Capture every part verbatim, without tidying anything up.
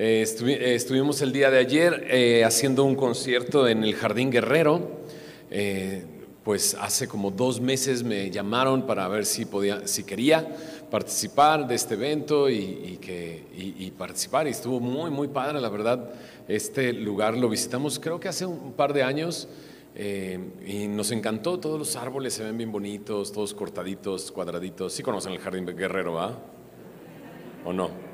Eh, estuvi, eh, estuvimos el día de ayer eh, haciendo un concierto en el Jardín Guerrero. Eh, pues hace como dos meses me llamaron para ver si podía, si quería participar de este evento y, y, que, y, y participar. Y estuvo muy, muy padre, la verdad. Este lugar lo visitamos creo que hace un par de años eh, y nos encantó. Todos los árboles se ven bien bonitos, todos cortaditos, cuadraditos. Sí conocen el Jardín Guerrero, ¿va? ¿O no?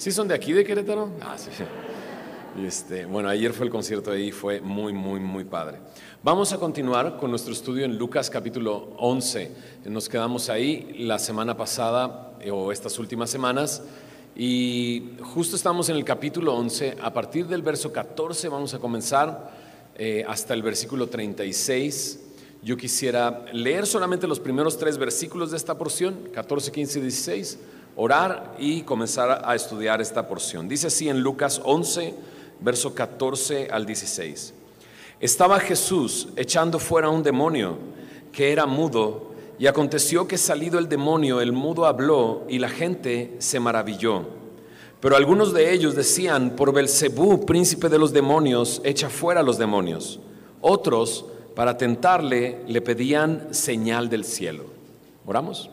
¿Sí son de aquí, de Querétaro? Ah, sí. Este, bueno, ayer fue el concierto ahí, fue muy, muy, muy padre. Vamos a continuar con nuestro estudio en Lucas capítulo once. Nos quedamos ahí la semana pasada o estas últimas semanas y justo estamos en el capítulo once. A partir del verso catorce vamos a comenzar eh, hasta el versículo treinta y seis. Yo quisiera leer solamente los primeros tres versículos de esta porción, catorce, quince y dieciséis. Orar y comenzar a estudiar esta porción. Dice así en Lucas once, verso catorce al dieciséis. Estaba Jesús echando fuera un demonio que era mudo, y aconteció que salido el demonio, el mudo habló, y la gente se maravilló. Pero algunos de ellos decían: por Belcebú, príncipe de los demonios, echa fuera a los demonios. Otros, para tentarle, le pedían señal del cielo. Oramos.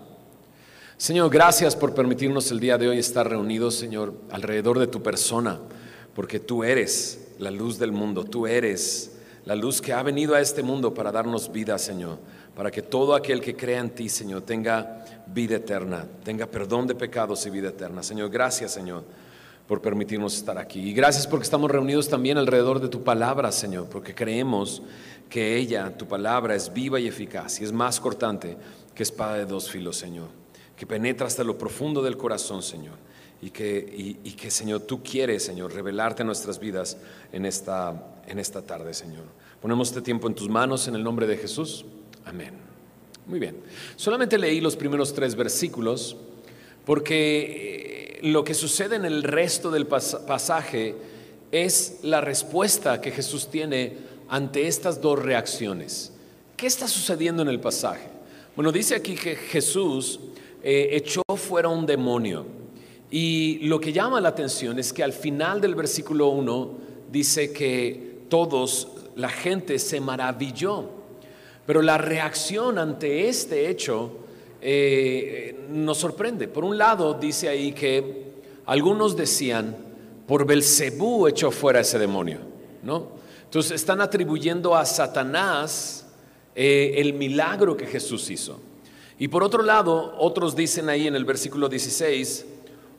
Señor, gracias por permitirnos el día de hoy estar reunidos, Señor, alrededor de tu persona, porque tú eres la luz del mundo, tú eres la luz que ha venido a este mundo para darnos vida, Señor, para que todo aquel que crea en ti, Señor, tenga vida eterna, tenga perdón de pecados y vida eterna. Señor, gracias, Señor, por permitirnos estar aquí. Y gracias porque estamos reunidos también alrededor de tu palabra, Señor, porque creemos que ella, tu palabra, es viva y eficaz y es más cortante que espada de dos filos, Señor, que penetra hasta lo profundo del corazón, Señor, y que, y, y que, Señor, tú quieres, Señor, revelarte nuestras vidas en esta, en esta tarde, Señor. Ponemos este tiempo en tus manos, en el nombre de Jesús. Amén. Muy bien. Solamente leí los primeros tres versículos, porque lo que sucede en el resto del pasaje es la respuesta que Jesús tiene ante estas dos reacciones. ¿Qué está sucediendo en el pasaje? Bueno, dice aquí que Jesús Eh, echó fuera un demonio, y lo que llama la atención es que al final del versículo uno dice que todos, la gente se maravilló, pero la reacción ante este hecho eh, nos sorprende. Por un lado dice ahí que algunos decían: por Belcebú echó fuera ese demonio, ¿no? Entonces están atribuyendo a Satanás eh, el milagro que Jesús hizo. Y por otro lado, otros dicen ahí en el versículo dieciséis,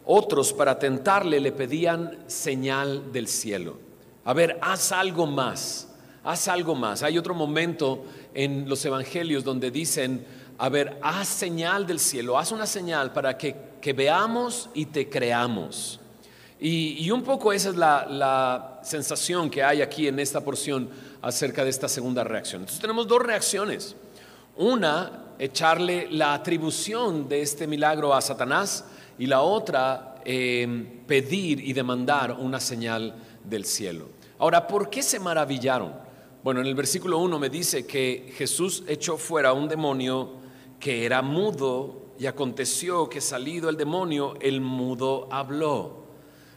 otros para tentarle le pedían señal del cielo. A ver, haz algo más, haz algo más. Hay otro momento en los evangelios donde dicen: a ver, haz señal del cielo, haz una señal para que, que veamos y te creamos. Y, y un poco esa es la, la sensación que hay aquí en esta porción acerca de esta segunda reacción. Entonces tenemos dos reacciones. Una, echarle la atribución de este milagro a Satanás, y la otra, eh, pedir y demandar una señal del cielo. Ahora, ¿por qué se maravillaron? Bueno, en el versículo uno me dice que Jesús echó fuera un demonio que era mudo, y aconteció que salido el demonio, el mudo habló.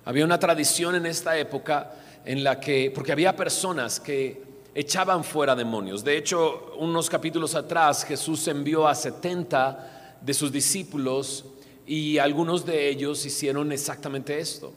Había una tradición en esta época en la que, porque había personas que echaban fuera demonios. De hecho, unos capítulos atrás Jesús envió a setenta de sus discípulos, y algunos de ellos hicieron exactamente esto.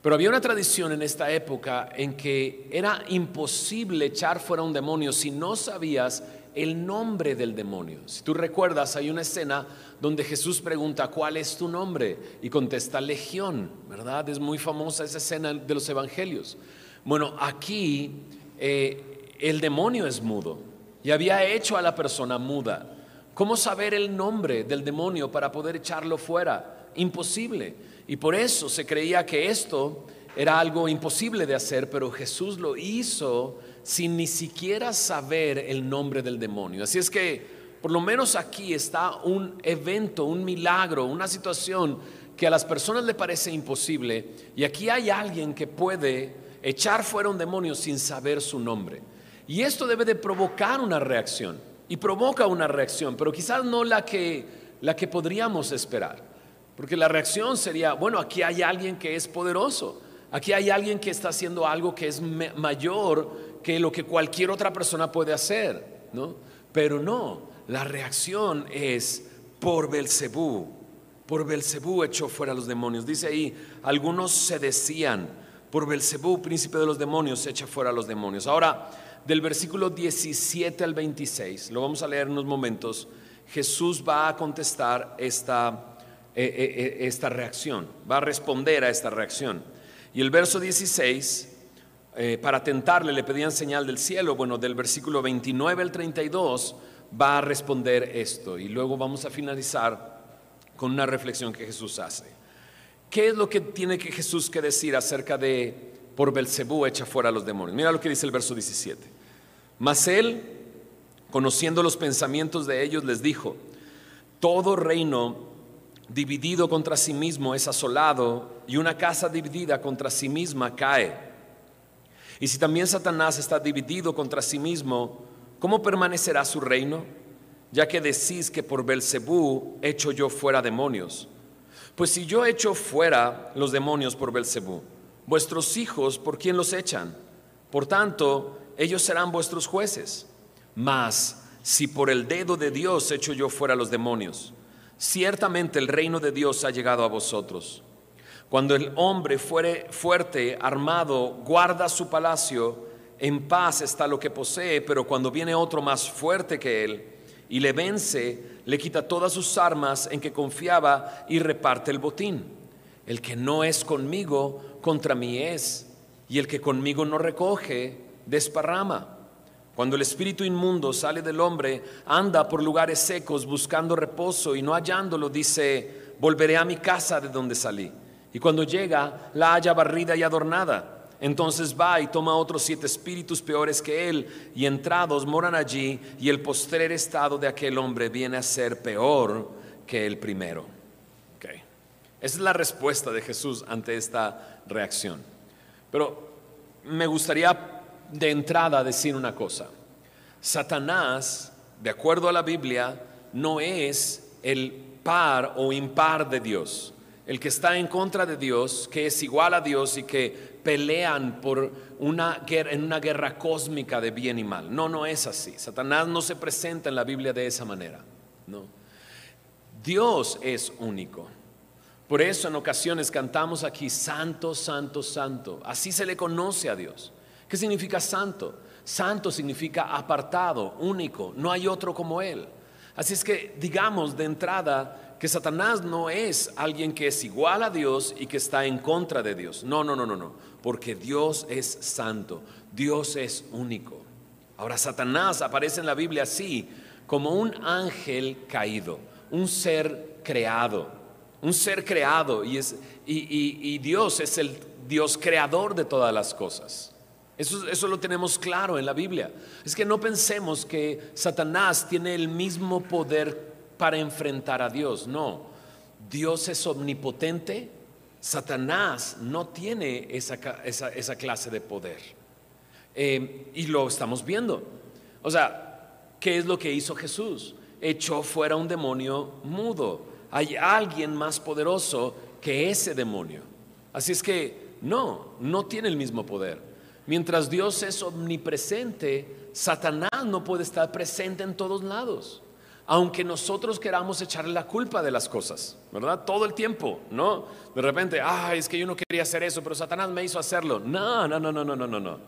Pero había una tradición en esta época en que era imposible echar fuera un demonio si no sabías el nombre del demonio. Si tú recuerdas, hay una escena donde Jesús pregunta: ¿cuál es tu nombre? Y contesta: Legión, ¿verdad? Es muy famosa esa escena de los evangelios. Bueno, aquí eh, el demonio es mudo y había hecho a la persona muda. ¿Cómo saber el nombre del demonio para poder echarlo fuera? Imposible. Y por eso se creía que esto era algo imposible de hacer, pero Jesús lo hizo sin ni siquiera saber el nombre del demonio. Así es que por lo menos aquí está un evento, un milagro, una situación que a las personas le parece imposible, y aquí hay alguien que puede echar fuera un demonio sin saber su nombre. Y esto debe de provocar una reacción, y provoca una reacción, pero quizás no la que, la que podríamos esperar, porque la reacción sería: bueno, aquí hay alguien que es poderoso, Aquí hay alguien que está haciendo algo que es mayor que lo que cualquier otra persona puede hacer, ¿no? Pero no, la reacción es por Belcebú. Por Belcebú echó fuera a los demonios. Dice ahí, algunos se decían: por Belcebú, príncipe de los demonios, echa fuera a los demonios. Ahora, del versículo diecisiete al veintiséis, lo vamos a leer en unos momentos. Jesús va a contestar esta, eh, eh, esta reacción, va a responder a esta reacción. Y el verso dieciséis, eh, para tentarle le pedían señal del cielo. Bueno, del versículo veintinueve al treinta y dos va a responder esto. Y luego vamos a finalizar con una reflexión que Jesús hace. ¿Qué es lo que tiene que Jesús que decir acerca de por Belcebú echa fuera a los demonios? Mira lo que dice el verso diecisiete. Mas él, conociendo los pensamientos de ellos, les dijo: todo reino dividido contra sí mismo es asolado, y una casa dividida contra sí misma cae. Y si también Satanás está dividido contra sí mismo, ¿cómo permanecerá su reino? Ya que decís que por Belcebú echo yo fuera demonios. Pues si yo echo fuera los demonios por Belcebú, vuestros hijos, ¿por quién los echan? Por tanto, ellos serán vuestros jueces. Mas si por el dedo de Dios echo yo fuera los demonios, ciertamente el reino de Dios ha llegado a vosotros. Cuando el hombre fuere fuerte, armado, guarda su palacio, en paz está lo que posee. Pero cuando viene otro más fuerte que él y le vence, le quita todas sus armas en que confiaba y reparte el botín. El que no es conmigo, contra mí es, y el que conmigo no recoge, desparrama. Cuando el espíritu inmundo sale del hombre, anda por lugares secos buscando reposo, y no hallándolo dice: volveré a mi casa de donde salí. Y cuando llega, la halla barrida y adornada. Entonces va y toma otros siete espíritus peores que él, y entrados moran allí, y el postrer estado de aquel hombre viene a ser peor que el primero. Okay. Esa es la respuesta de Jesús ante esta reacción. Pero me gustaría de entrada decir una cosa: Satanás, de acuerdo a la Biblia, no es el par o impar de Dios, el que está en contra de Dios, que es igual a Dios y que pelean por una guerra, en una guerra cósmica de bien y mal. No, no es así. Satanás no se presenta en la Biblia de esa manera, ¿no? Dios es único. Por eso en ocasiones cantamos aquí: santo, santo, santo. Así se le conoce a Dios. ¿Qué significa santo? Santo significa apartado, único, no hay otro como él. Así es que digamos de entrada que Satanás no es alguien que es igual a Dios y que está en contra de Dios. No, no, no, no, no, porque Dios es santo, Dios es único. Ahora, Satanás aparece en la Biblia así, como un ángel caído, un ser creado, un ser creado, y, es, y, y, y Dios es el Dios creador de todas las cosas. Eso, eso lo tenemos claro en la Biblia. Es que no pensemos que Satanás tiene el mismo poder para enfrentar a Dios. No, Dios es omnipotente. Satanás no tiene esa, esa, esa clase de poder. Eh, y lo estamos viendo. O sea, ¿qué es lo que hizo Jesús? Echó fuera un demonio mudo. Hay alguien más poderoso que ese demonio. Así es que no, no tiene el mismo poder. Mientras Dios es omnipresente, Satanás no puede estar presente en todos lados, aunque nosotros queramos echarle la culpa de las cosas, ¿verdad? Todo el tiempo, ¿no? De repente, ay, es que yo no quería hacer eso, pero Satanás me hizo hacerlo. No, no, no, no, no, no, no.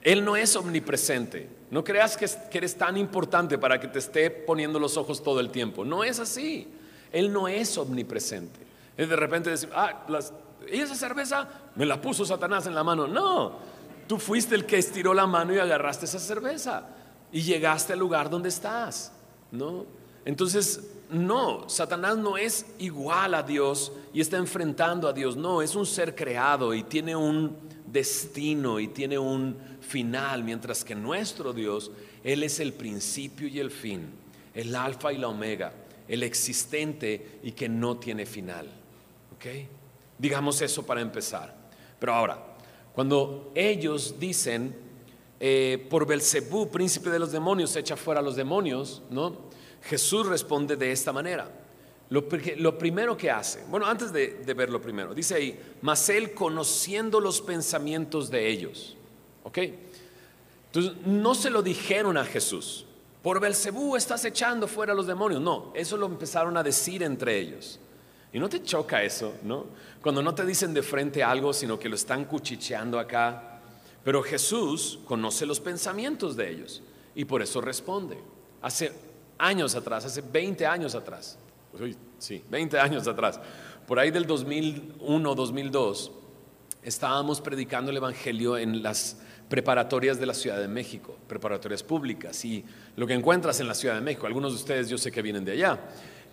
Él no es omnipresente. No creas que, que eres tan importante para que te esté poniendo los ojos todo el tiempo. No es así. Él no es omnipresente. Es de repente decir, ah, las, ¿y esa cerveza? Me la puso Satanás en la mano. No. Tú fuiste el que estiró la mano y agarraste esa cerveza y llegaste al lugar donde estás, ¿no? Entonces, no, Satanás no es igual a Dios y está enfrentando a Dios. No, es un ser creado y tiene un destino y tiene un final, mientras que nuestro Dios, Él es el principio y el fin, el alfa y la omega, el existente y que no tiene final, ¿ok? Digamos eso para empezar. Pero ahora, cuando ellos dicen, eh, por Belcebú, príncipe de los demonios, echa fuera a los demonios, ¿no? Jesús responde de esta manera. Lo, lo primero que hace, bueno, antes de, de ver lo primero, dice ahí: mas él, conociendo los pensamientos de ellos. Ok, entonces no se lo dijeron a Jesús: por Belcebú estás echando fuera a los demonios. No, eso lo empezaron a decir entre ellos. Y no te choca eso, ¿no? Cuando no te dicen de frente algo, sino que lo están cuchicheando acá. Pero Jesús conoce los pensamientos de ellos y por eso responde. Hace años atrás, hace veinte años atrás. Sí, veinte años atrás, por ahí del dos mil uno, dos mil dos, estábamos predicando el evangelio en las preparatorias de la Ciudad de México, preparatorias públicas, y lo que encuentras en la Ciudad de México, algunos de ustedes yo sé que vienen de allá,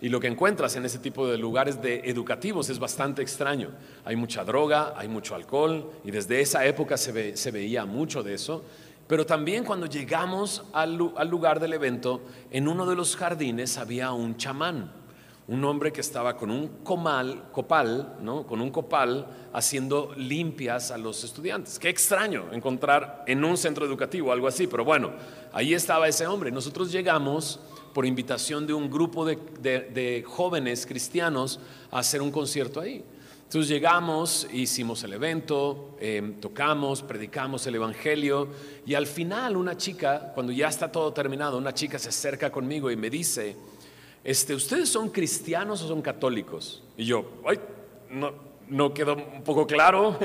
y lo que encuentras en ese tipo de lugares de educativos es bastante extraño. Hay mucha droga, hay mucho alcohol, y desde esa época se, ve, se veía mucho de eso. Pero también cuando llegamos al, al lugar del evento, en uno de los jardines había un chamán, un hombre que estaba con un comal, copal, ¿no? Con un copal haciendo limpias a los estudiantes. Qué extraño encontrar en un centro educativo algo así, pero bueno, ahí estaba ese hombre. Nosotros llegamos por invitación de un grupo de, de, de jóvenes cristianos a hacer un concierto ahí. Entonces llegamos, hicimos el evento, eh, tocamos, predicamos el evangelio, y al final una chica, cuando ya está todo terminado, una chica se acerca conmigo y me dice: Este, ¿ustedes son cristianos o son católicos? Y yo, ay, no, no quedó un poco claro,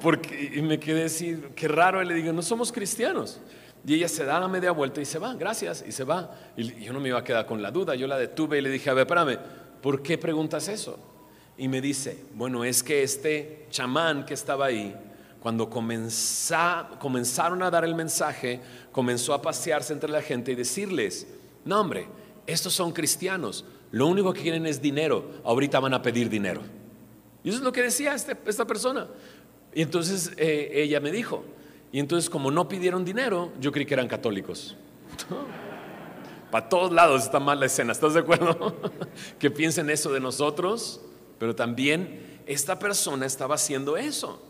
porque y me quedé así, qué raro. Y le digo: no somos cristianos. Y ella se da la media vuelta y se va, gracias, y se va. Y yo no me iba a quedar con la duda, yo la detuve y le dije: a ver, espérame, ¿por qué preguntas eso? Y me dice: bueno, es que este chamán que estaba ahí, cuando comenzá, comenzaron a dar el mensaje, comenzó a pasearse entre la gente y decirles: no, hombre, estos son cristianos, lo único que quieren es dinero, ahorita van a pedir dinero. Y eso es lo que decía este, esta persona. Y entonces eh, ella me dijo, y entonces como no pidieron dinero, yo creí que eran católicos. Para todos lados está mal la escena, ¿estás de acuerdo? Que piensen eso de nosotros, pero también esta persona estaba haciendo eso.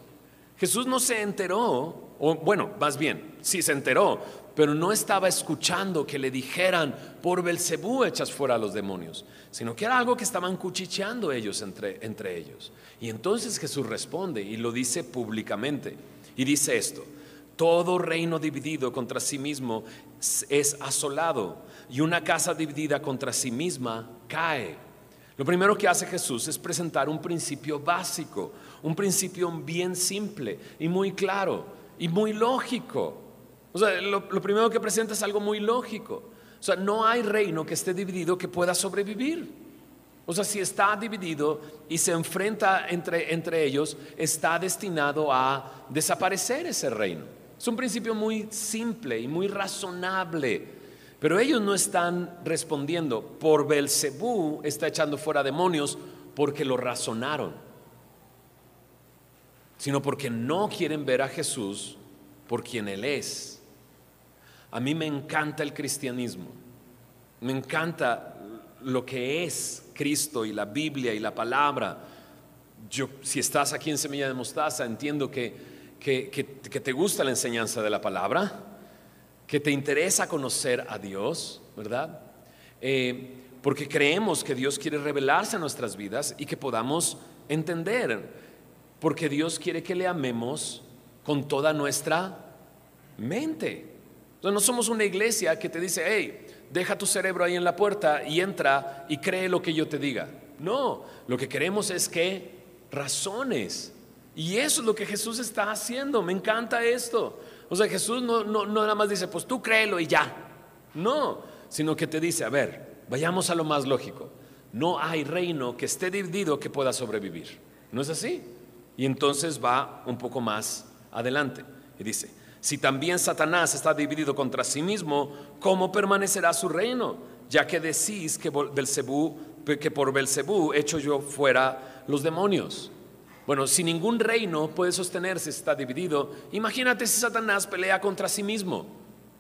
Jesús no se enteró, o bueno, más bien, sí se enteró, pero no estaba escuchando que le dijeran: por Belcebú echas fuera a los demonios, sino que era algo que estaban cuchicheando ellos entre, entre ellos. Y entonces Jesús responde y lo dice públicamente, y dice esto: todo reino dividido contra sí mismo es asolado, y una casa dividida contra sí misma cae. Lo primero que hace Jesús es presentar un principio básico, un principio bien simple y muy claro y muy lógico. O sea, lo, lo primero que presenta es algo muy lógico. O sea, no hay reino que esté dividido que pueda sobrevivir. O sea, si está dividido y se enfrenta entre, entre ellos, está destinado a desaparecer ese reino. Es un principio muy simple y muy razonable. Pero ellos no están respondiendo: por Belcebú está echando fuera demonios, porque lo razonaron, sino porque no quieren ver a Jesús por quien Él es. A mí me encanta el cristianismo, me encanta lo que es Cristo y la Biblia y la palabra. Yo, si estás aquí en Semilla de Mostaza, entiendo que, que, que, que te gusta la enseñanza de la palabra, que te interesa conocer a Dios, ¿verdad? Eh, porque creemos que Dios quiere revelarse a nuestras vidas y que podamos entender, porque Dios quiere que le amemos con toda nuestra mente. No somos una iglesia que te dice: hey, deja tu cerebro ahí en la puerta y entra y cree lo que yo te diga. No, lo que queremos es que razones, y eso es lo que Jesús está haciendo. Me encanta esto. O sea, Jesús no, no, no nada más dice: pues tú créelo y ya. No, sino que te dice: a ver, vayamos a lo más lógico. No hay reino que esté dividido que pueda sobrevivir, ¿no es así? Y entonces va un poco más adelante y dice: si también Satanás está dividido contra sí mismo, ¿cómo permanecerá su reino? Ya que decís que, Belcebú, que por Belcebú echo yo fuera los demonios. Bueno, si ningún reino puede sostenerse si está dividido, imagínate si Satanás pelea contra sí mismo.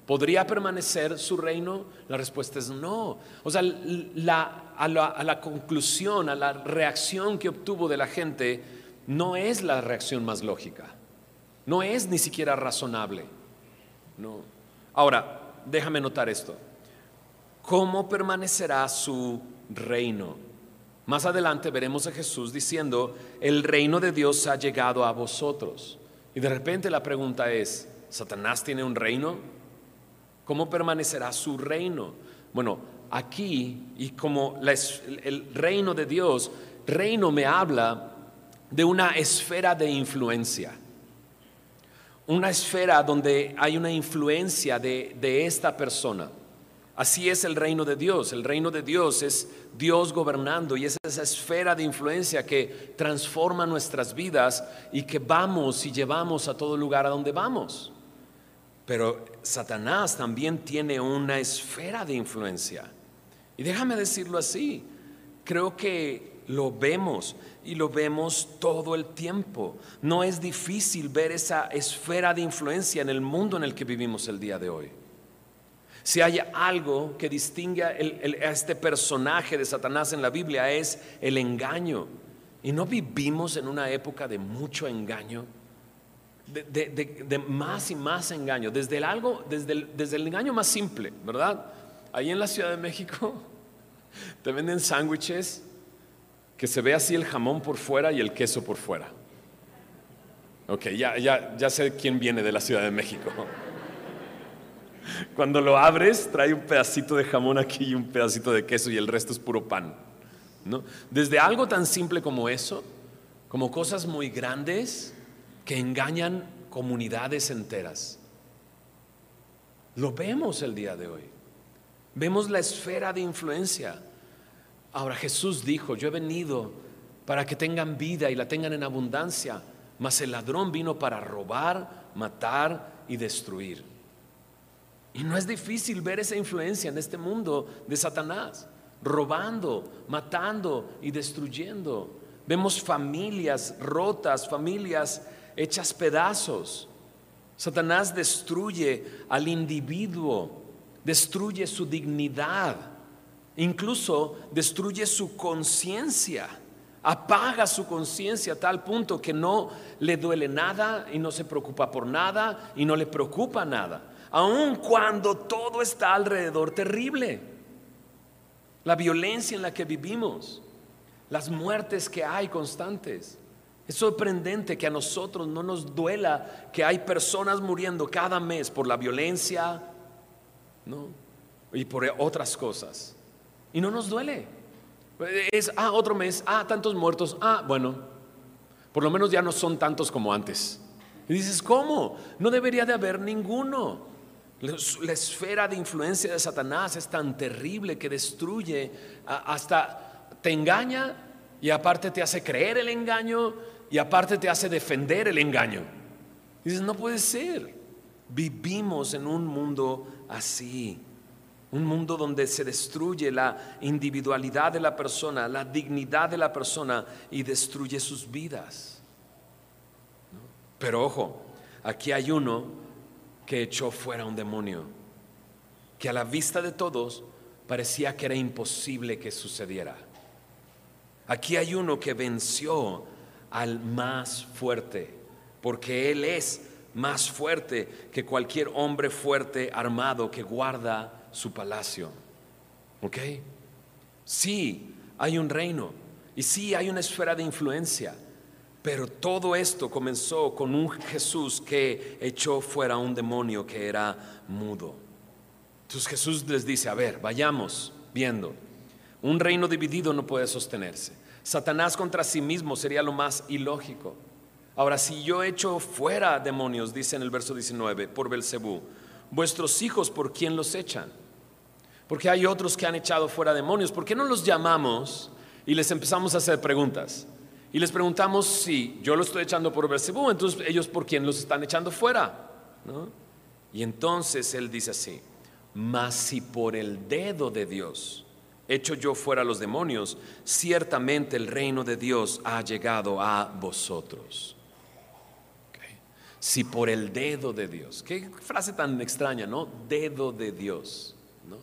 ¿Podría permanecer su reino? La respuesta es no. O sea, la, a, la, a la conclusión, a la reacción que obtuvo de la gente, no es la reacción más lógica. No es ni siquiera razonable. No. Ahora, déjame notar esto: ¿cómo permanecerá su reino. Más adelante veremos a Jesús diciendo: el reino de Dios ha llegado a vosotros. Y de repente la pregunta es: ¿Satanás tiene un reino? ¿Cómo permanecerá su reino? Bueno, aquí, y como la, el reino de Dios, reino me habla de una esfera de influencia, una esfera donde hay una influencia de, de esta persona. Así es el reino de Dios. El reino de Dios es Dios gobernando, y es esa esfera de influencia que transforma nuestras vidas y que vamos y llevamos a todo lugar a donde vamos. Pero Satanás también tiene una esfera de influencia, y déjame decirlo así, creo que lo vemos y lo vemos todo el tiempo. No es difícil ver esa esfera de influencia en el mundo en el que vivimos el día de hoy. Si hay algo que distingue a, el, el, a este personaje de Satanás en la Biblia, es el engaño. Y no vivimos en una época de mucho engaño, de, de, de, de más y más engaño, desde el, algo, desde, el, desde el engaño más simple, ¿verdad? Ahí en la Ciudad de México te venden sándwiches que se ve así el jamón por fuera y el queso por fuera. Ok, ya, ya, ya sé quién viene de la Ciudad de México. Cuando lo abres, trae un pedacito de jamón aquí y un pedacito de queso, y el resto es puro pan, ¿no? Desde algo tan simple como eso, como cosas muy grandes que engañan comunidades enteras. Lo vemos el día de hoy. Vemos la esfera de influencia. Ahora, Jesús dijo: yo he venido para que tengan vida y la tengan en abundancia, mas el ladrón vino para robar, matar y destruir. Y no es difícil ver esa influencia en este mundo de Satanás, robando, matando y destruyendo. Vemos familias rotas, familias hechas pedazos. Satanás destruye al individuo, destruye su dignidad, incluso destruye su conciencia, apaga su conciencia a tal punto que no le duele nada y no se preocupa por nada y no le preocupa nada. Aun cuando todo está alrededor terrible, la violencia en la que vivimos, las muertes que hay constantes. Es sorprendente que a nosotros no nos duela que hay personas muriendo cada mes por la violencia, ¿no? Y por otras cosas, y no nos duele. Es, ah, otro mes, ah, tantos muertos, ah, bueno, por lo menos ya no son tantos como antes. Y dices: ¿cómo? No debería de haber ninguno. La esfera de influencia de Satanás es tan terrible que destruye, hasta te engaña, y aparte te hace creer el engaño, y aparte te hace defender el engaño. Y dices: no puede ser. Vivimos en un mundo así, un mundo donde se destruye la individualidad de la persona, la dignidad de la persona, y destruye sus vidas. Pero ojo, aquí hay uno que echó fuera un demonio que a la vista de todos parecía que era imposible que sucediera. Aquí hay uno que venció al más fuerte, porque él es más fuerte que cualquier hombre fuerte armado que guarda su palacio. ¿Ok? Sí, hay un reino y sí hay una esfera de influencia. Pero todo esto comenzó con un Jesús que echó fuera un demonio que era mudo. Entonces Jesús les dice: a ver, vayamos viendo. Un reino dividido no puede sostenerse. Satanás contra sí mismo sería lo más ilógico. Ahora, si yo echo fuera demonios, dice en el verso diecinueve, por Belcebú, vuestros hijos, ¿por quién los echan? Porque hay otros que han echado fuera demonios. ¿Por qué no los llamamos y les empezamos a hacer preguntas? Y les preguntamos: si yo lo estoy echando por Belcebú, entonces ellos ¿por quién los están echando fuera? ¿No? Y entonces él dice así: mas si por el dedo de Dios echo yo fuera los demonios, ciertamente el reino de Dios ha llegado a vosotros. Okay. Si por el dedo de Dios, qué frase tan extraña, ¿no? Dedo de Dios, ¿no?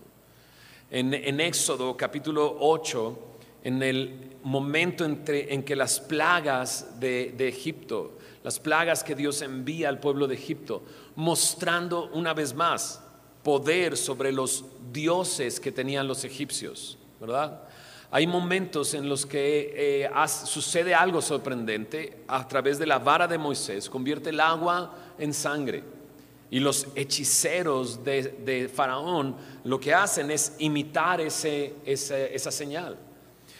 En, en Éxodo capítulo ocho, en el momento entre, en que las plagas de, de Egipto, las plagas que Dios envía al pueblo de Egipto, mostrando una vez más poder sobre los dioses que tenían los egipcios, ¿verdad? Hay momentos en los que eh, sucede algo sorprendente a través de la vara de Moisés, convierte el agua en sangre. Y los hechiceros de, de Faraón lo que hacen es imitar ese, ese, esa señal.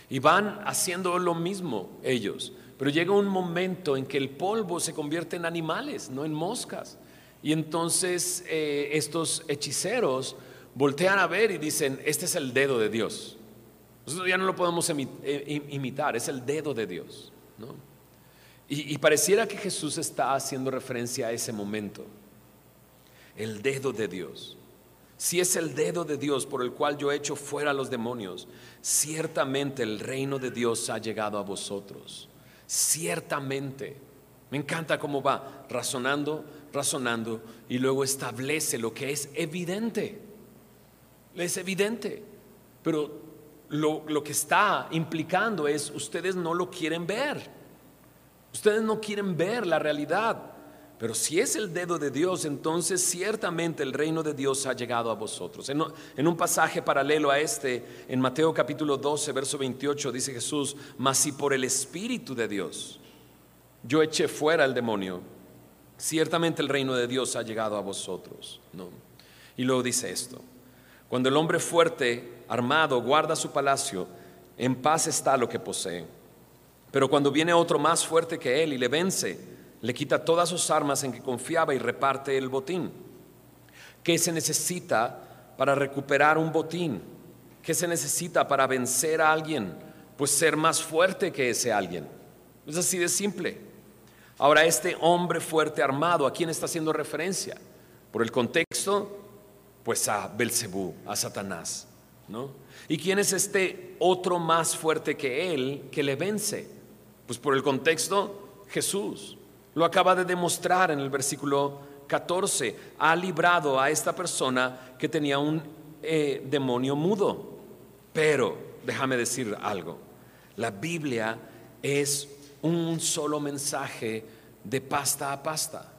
Y van haciendo lo mismo ellos. Pero llega un momento en que el polvo se convierte en animales, no en moscas. Y entonces eh, estos hechiceros voltean a ver y dicen: este es el dedo de Dios. Nosotros ya no lo podemos imitar, es el dedo de Dios, ¿no? Y, y pareciera que Jesús está haciendo referencia a ese momento. El dedo de Dios. Si es el dedo de Dios por el cual yo echo fuera a los demonios, ciertamente el reino de Dios ha llegado a vosotros. Ciertamente. Me encanta cómo va razonando, razonando y luego establece lo que es evidente. Es evidente, pero lo, lo que está implicando es: ustedes no lo quieren ver, ustedes no quieren ver la realidad. Pero si es el dedo de Dios, entonces ciertamente el reino de Dios ha llegado a vosotros. En, en un pasaje paralelo a este, en Mateo capítulo doce, verso veintiocho, dice Jesús: mas si por el Espíritu de Dios yo eché fuera al demonio, ciertamente el reino de Dios ha llegado a vosotros, ¿no? Y luego dice esto: cuando el hombre fuerte, armado, guarda su palacio, en paz está lo que posee. Pero cuando viene otro más fuerte que él y le vence, le quita todas sus armas en que confiaba y reparte el botín. ¿Qué se necesita para recuperar un botín? ¿Qué se necesita para vencer a alguien? Pues ser más fuerte que ese alguien. Es así de simple. Ahora, este hombre fuerte armado, ¿a quién está haciendo referencia? Por el contexto, pues a Belcebú, a Satanás, ¿no? ¿Y quién es este otro más fuerte que él que le vence? Pues por el contexto, Jesús. Lo acaba de demostrar en el versículo catorce. Ha librado a esta persona que tenía un eh, demonio mudo. Pero déjame decir algo. La Biblia es un solo mensaje de pasta a pasta.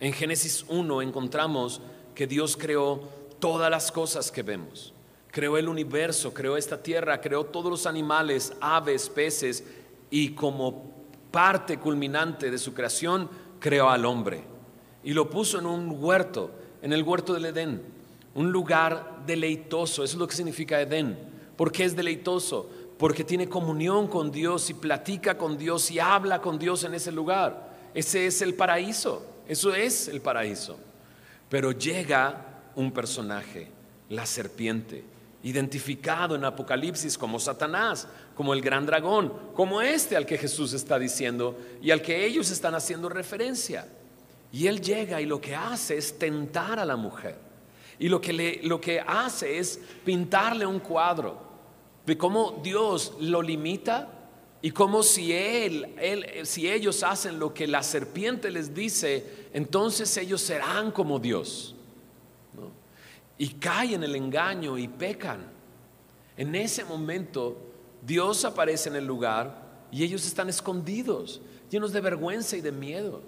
En Génesis uno encontramos que Dios creó todas las cosas que vemos. Creó el universo, creó esta tierra, creó todos los animales, aves, peces, y como parte culminante de su creación creó al hombre y lo puso en un huerto, en el huerto del Edén, un lugar deleitoso. Eso es lo que significa Edén. ¿Por qué es deleitoso? Porque tiene comunión con Dios y platica con Dios y habla con Dios en ese lugar. Ese es el paraíso, eso es el paraíso. Pero llega un personaje, la serpiente, identificado en Apocalipsis como Satanás, como el gran dragón, como este al que Jesús está diciendo y al que ellos están haciendo referencia. Y él llega y lo que hace es tentar a la mujer, y lo que, le, lo que hace es pintarle un cuadro de cómo Dios lo limita y cómo si, él, él, si ellos hacen lo que la serpiente les dice, entonces ellos serán como Dios. Y caen en el engaño y pecan. En ese momento Dios aparece en el lugar y ellos están escondidos, llenos de vergüenza y de miedo.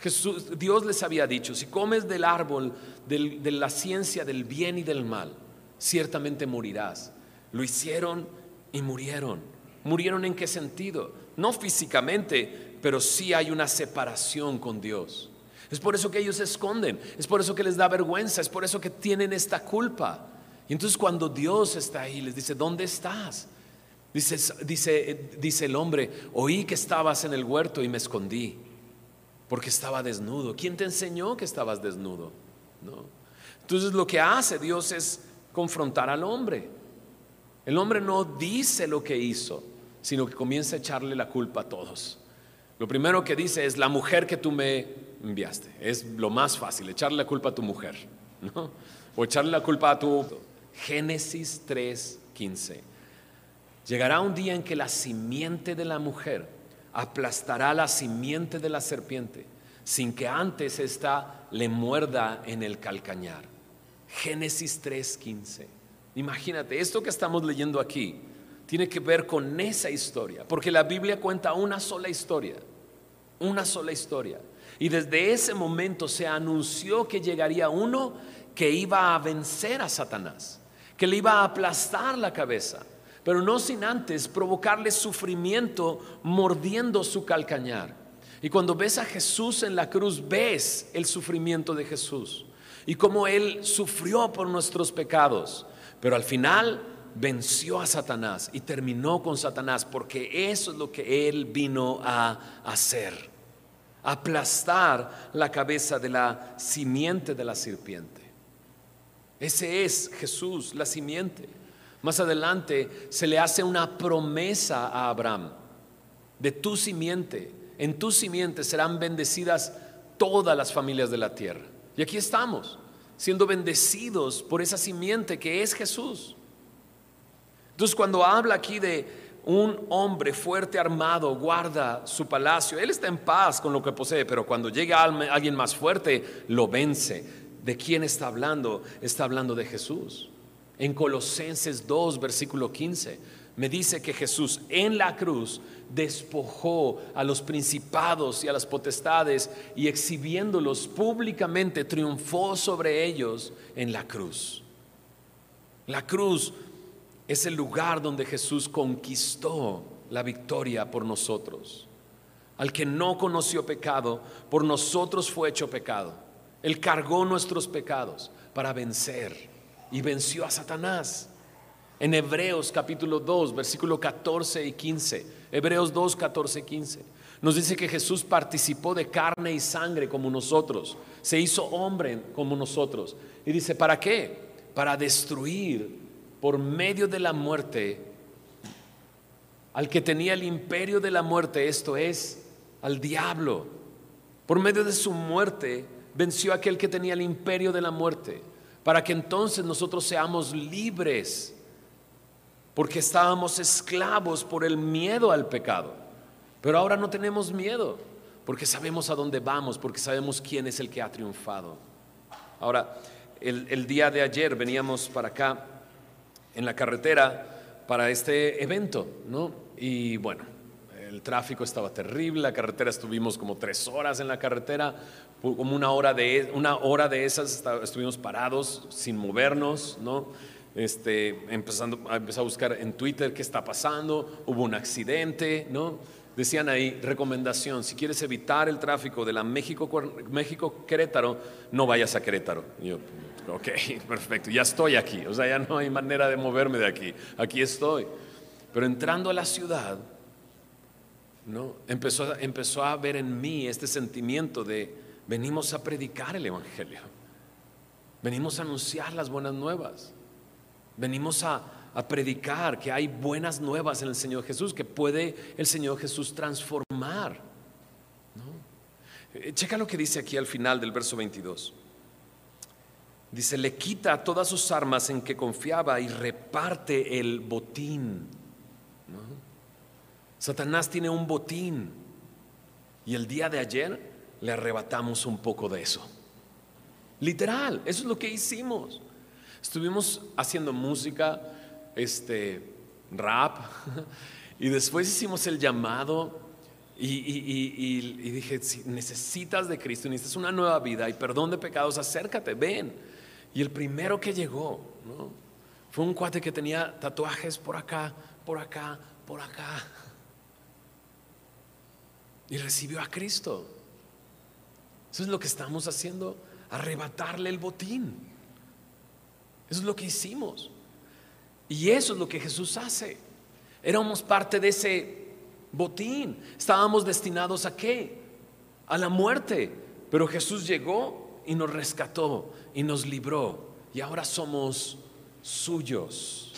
Jesús, Dios les había dicho: si comes del árbol del, de la ciencia del bien y del mal, ciertamente morirás. Lo hicieron y murieron. ¿Murieron en qué sentido? No físicamente, pero sí hay una separación con Dios. Es por eso que ellos se esconden, es por eso que les da vergüenza, es por eso que tienen esta culpa. Y entonces cuando Dios está ahí les dice: ¿dónde estás? Dice, dice, dice el hombre: oí que estabas en el huerto y me escondí porque estaba desnudo. ¿Quién te enseñó que estabas desnudo? ¿No? Entonces lo que hace Dios es confrontar al hombre. El hombre no dice lo que hizo, sino que comienza a echarle la culpa a todos. Lo primero que dice es: la mujer que tú me enviaste. Es lo más fácil, echarle la culpa a tu mujer, ¿no? O echarle la culpa a tu... Génesis tres quince. Llegará un día en que la simiente de la mujer aplastará la simiente de la serpiente, sin que antes ésta le muerda en el calcañar. Génesis tres quince. Imagínate, esto que estamos leyendo aquí tiene que ver con esa historia, porque la Biblia cuenta una sola historia, una sola historia. Y desde ese momento se anunció que llegaría uno que iba a vencer a Satanás, que le iba a aplastar la cabeza. pero no sin antes provocarle sufrimiento mordiendo su calcañar. Y cuando ves a Jesús en la cruz, ves el sufrimiento de Jesús y cómo Él sufrió por nuestros pecados, pero al final venció a Satanás y terminó con Satanás, porque eso es lo que Él vino a hacer: aplastar la cabeza de la simiente de la serpiente. Ese es Jesús, la simiente. Más adelante se le hace una promesa a Abraham: de tu simiente, en tu simiente serán bendecidas todas las familias de la tierra. Y aquí estamos, siendo bendecidos por esa simiente que es Jesús. Entonces, cuando habla aquí de un hombre fuerte armado guarda su palacio, él está en paz con lo que posee, pero cuando llega alguien más fuerte lo vence. ¿De quién está hablando? Está hablando de Jesús. En Colosenses dos versículo quince me dice que Jesús en la cruz despojó a los principados y a las potestades, y exhibiéndolos públicamente triunfó sobre ellos en la cruz. La cruz es el lugar donde Jesús conquistó la victoria por nosotros. Al que no conoció pecado, por nosotros fue hecho pecado. Él cargó nuestros pecados para vencer, y venció a Satanás. En Hebreos capítulo dos versículo catorce y quince, Hebreos dos, catorce y quince, nos dice que Jesús participó de carne y sangre como nosotros, se hizo hombre como nosotros. Y dice, ¿para qué? Para destruir por medio de la muerte al que tenía el imperio de la muerte, esto es, al diablo. Por medio de su muerte venció a aquel que tenía el imperio de la muerte, para que entonces nosotros seamos libres, porque estábamos esclavos por el miedo al pecado. Pero ahora no tenemos miedo, porque sabemos a dónde vamos, porque sabemos quién es el que ha triunfado. Ahora, el, el día de ayer veníamos para acá en la carretera para este evento, ¿no? Y bueno, el tráfico estaba terrible, la carretera, estuvimos como tres horas en la carretera, como una hora de, una hora de esas estuvimos parados sin movernos, ¿no? Este, empezando empecé a buscar en Twitter qué está pasando, hubo un accidente, ¿no? Decían ahí, recomendación: si quieres evitar el tráfico de la México, México Querétaro, no vayas a Querétaro. Y yo, ok, perfecto, ya estoy aquí, o sea, ya no hay manera de moverme de aquí, aquí estoy. Pero entrando a la ciudad, ¿no? empezó, empezó a ver en mí este sentimiento de: venimos a predicar el evangelio, venimos a anunciar las buenas nuevas, venimos a, a predicar que hay buenas nuevas en el Señor Jesús, que puede el Señor Jesús transformar, ¿no? Checa lo que dice aquí al final del verso veintidós. Dice: le quita todas sus armas en que confiaba y reparte el botín, ¿no? Satanás tiene un botín, y el día de ayer le arrebatamos un poco de eso. Literal, eso es lo que hicimos. Estuvimos haciendo música, este, rap, y después hicimos el llamado. Y, y, y, y, y dije: si necesitas de Cristo, necesitas una nueva vida y perdón de pecados, acércate, ven. Y el primero que llegó, ¿no?, fue un cuate que tenía tatuajes por acá, por acá, por acá, y recibió a Cristo. Eso es lo que estamos haciendo: arrebatarle el botín. Eso es lo que hicimos, y eso es lo que Jesús hace. Éramos parte de ese botín, estábamos destinados a ¿qué? A la muerte, pero Jesús llegó y nos rescató y nos libró, y ahora somos suyos.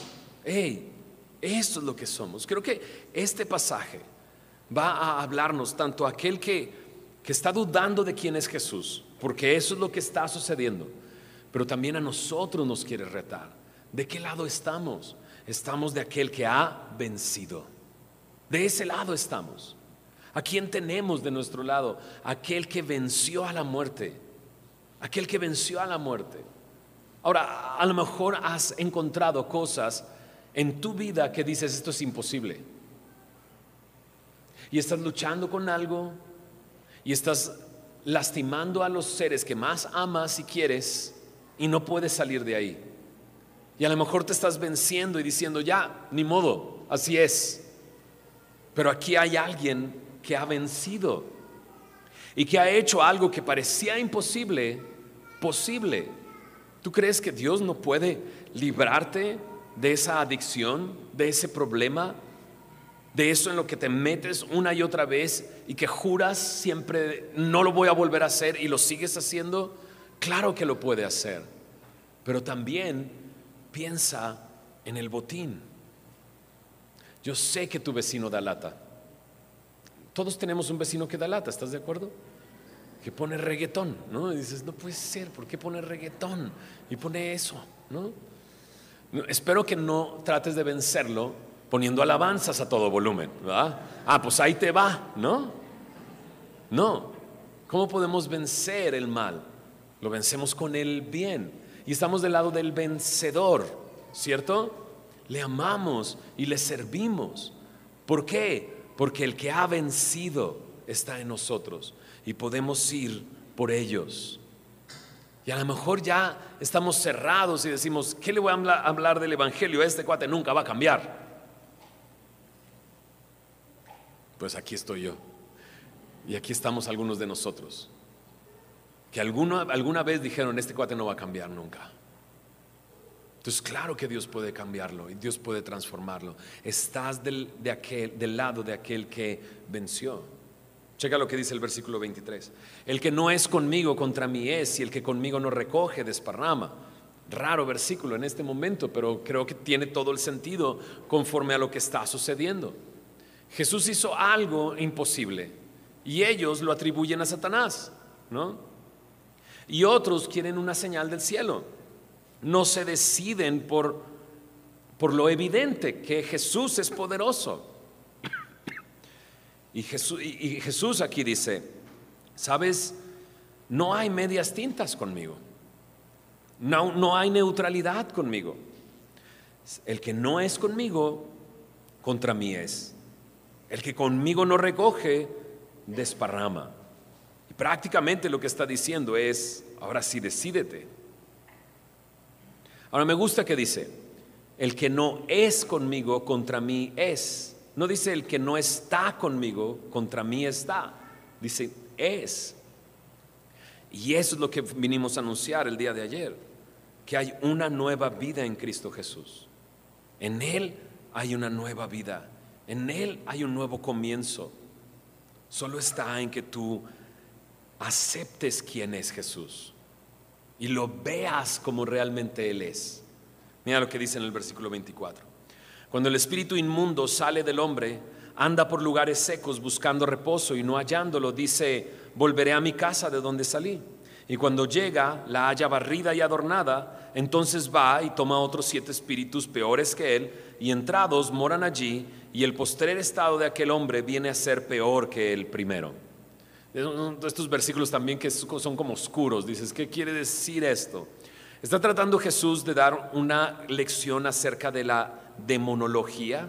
Hey, esto es lo que somos. Creo que este pasaje va a hablarnos tanto a aquel que, que está dudando de quién es Jesús, porque eso es lo que está sucediendo, pero también a nosotros nos quiere retar. ¿De qué lado estamos? Estamos de aquel que ha vencido. De ese lado estamos. ¿A quién tenemos de nuestro lado? Aquel que venció a la muerte. Aquel que venció a la muerte. Ahora, a lo mejor has encontrado cosas en tu vida que dices: esto es imposible. Y estás luchando con algo, y estás lastimando a los seres que más amas y quieres, y no puedes salir de ahí. Y a lo mejor te estás venciendo y diciendo, ya, ni modo, así es. Pero aquí hay alguien que ha vencido y que ha hecho algo que parecía imposible, posible. ¿Tú crees que Dios no puede librarte de esa adicción, de ese problema, de eso en lo que te metes una y otra vez y que juras siempre, no lo voy a volver a hacer, y lo sigues haciendo? Claro que lo puede hacer, pero también piensa en el botín. Yo sé que tu vecino da lata. Todos tenemos un vecino que da lata, ¿estás de acuerdo? Que pone reggaetón, ¿no? Y dices, no puede ser, ¿por qué pone reggaetón? Y pone eso, ¿no? Espero que no trates de vencerlo poniendo alabanzas a todo volumen, ¿verdad? Ah, pues ahí te va, ¿no? No. ¿Cómo podemos vencer el mal? Lo vencemos con el bien. Y estamos del lado del vencedor, ¿cierto? Le amamos y le servimos. ¿Por qué? Porque el que ha vencido está en nosotros y podemos ir por ellos. Y a lo mejor ya estamos cerrados y decimos, ¿qué le voy a hablar del evangelio? Este cuate nunca va a cambiar. Pues aquí estoy yo y aquí estamos algunos de nosotros que alguna, alguna vez dijeron, este cuate no va a cambiar nunca. Entonces claro que Dios puede cambiarlo y Dios puede transformarlo. Estás del, de aquel, del lado de aquel que venció. Checa lo que dice el versículo veintitrés. El que no es conmigo, contra mí es, y el que conmigo no recoge, desparrama. Raro versículo en este momento, pero creo que tiene todo el sentido conforme a lo que está sucediendo. Jesús hizo algo imposible y ellos lo atribuyen a Satanás, ¿no? Y otros quieren una señal del cielo. No se deciden por, por lo evidente que Jesús es poderoso. Y Jesús, y Jesús aquí dice, ¿sabes? No hay medias tintas conmigo. No, no hay neutralidad conmigo. El que no es conmigo, contra mí es. El que conmigo no recoge, desparrama. Y prácticamente lo que está diciendo es, ahora sí decídete. Ahora me gusta que dice, el que no es conmigo, contra mí es. No dice el que no está conmigo, contra mí está. Dice es. Y eso es lo que vinimos a anunciar el día de ayer. Que hay una nueva vida en Cristo Jesús. En Él hay una nueva vida. En Él hay un nuevo comienzo. Solo está en que tú aceptes quién es Jesús y lo veas como realmente Él es. Mira lo que dice en el versículo veinticuatro. Cuando el espíritu inmundo sale del hombre, anda por lugares secos buscando reposo y no hallándolo, dice, volveré a mi casa de donde salí. Y cuando llega, la halla barrida y adornada, entonces va y toma otros siete espíritus peores que él, y entrados moran allí, y el postrer estado de aquel hombre viene a ser peor que el primero. Estos versículos también que son como oscuros, dices, ¿qué quiere decir esto? Está tratando Jesús de dar una lección acerca de la demonología,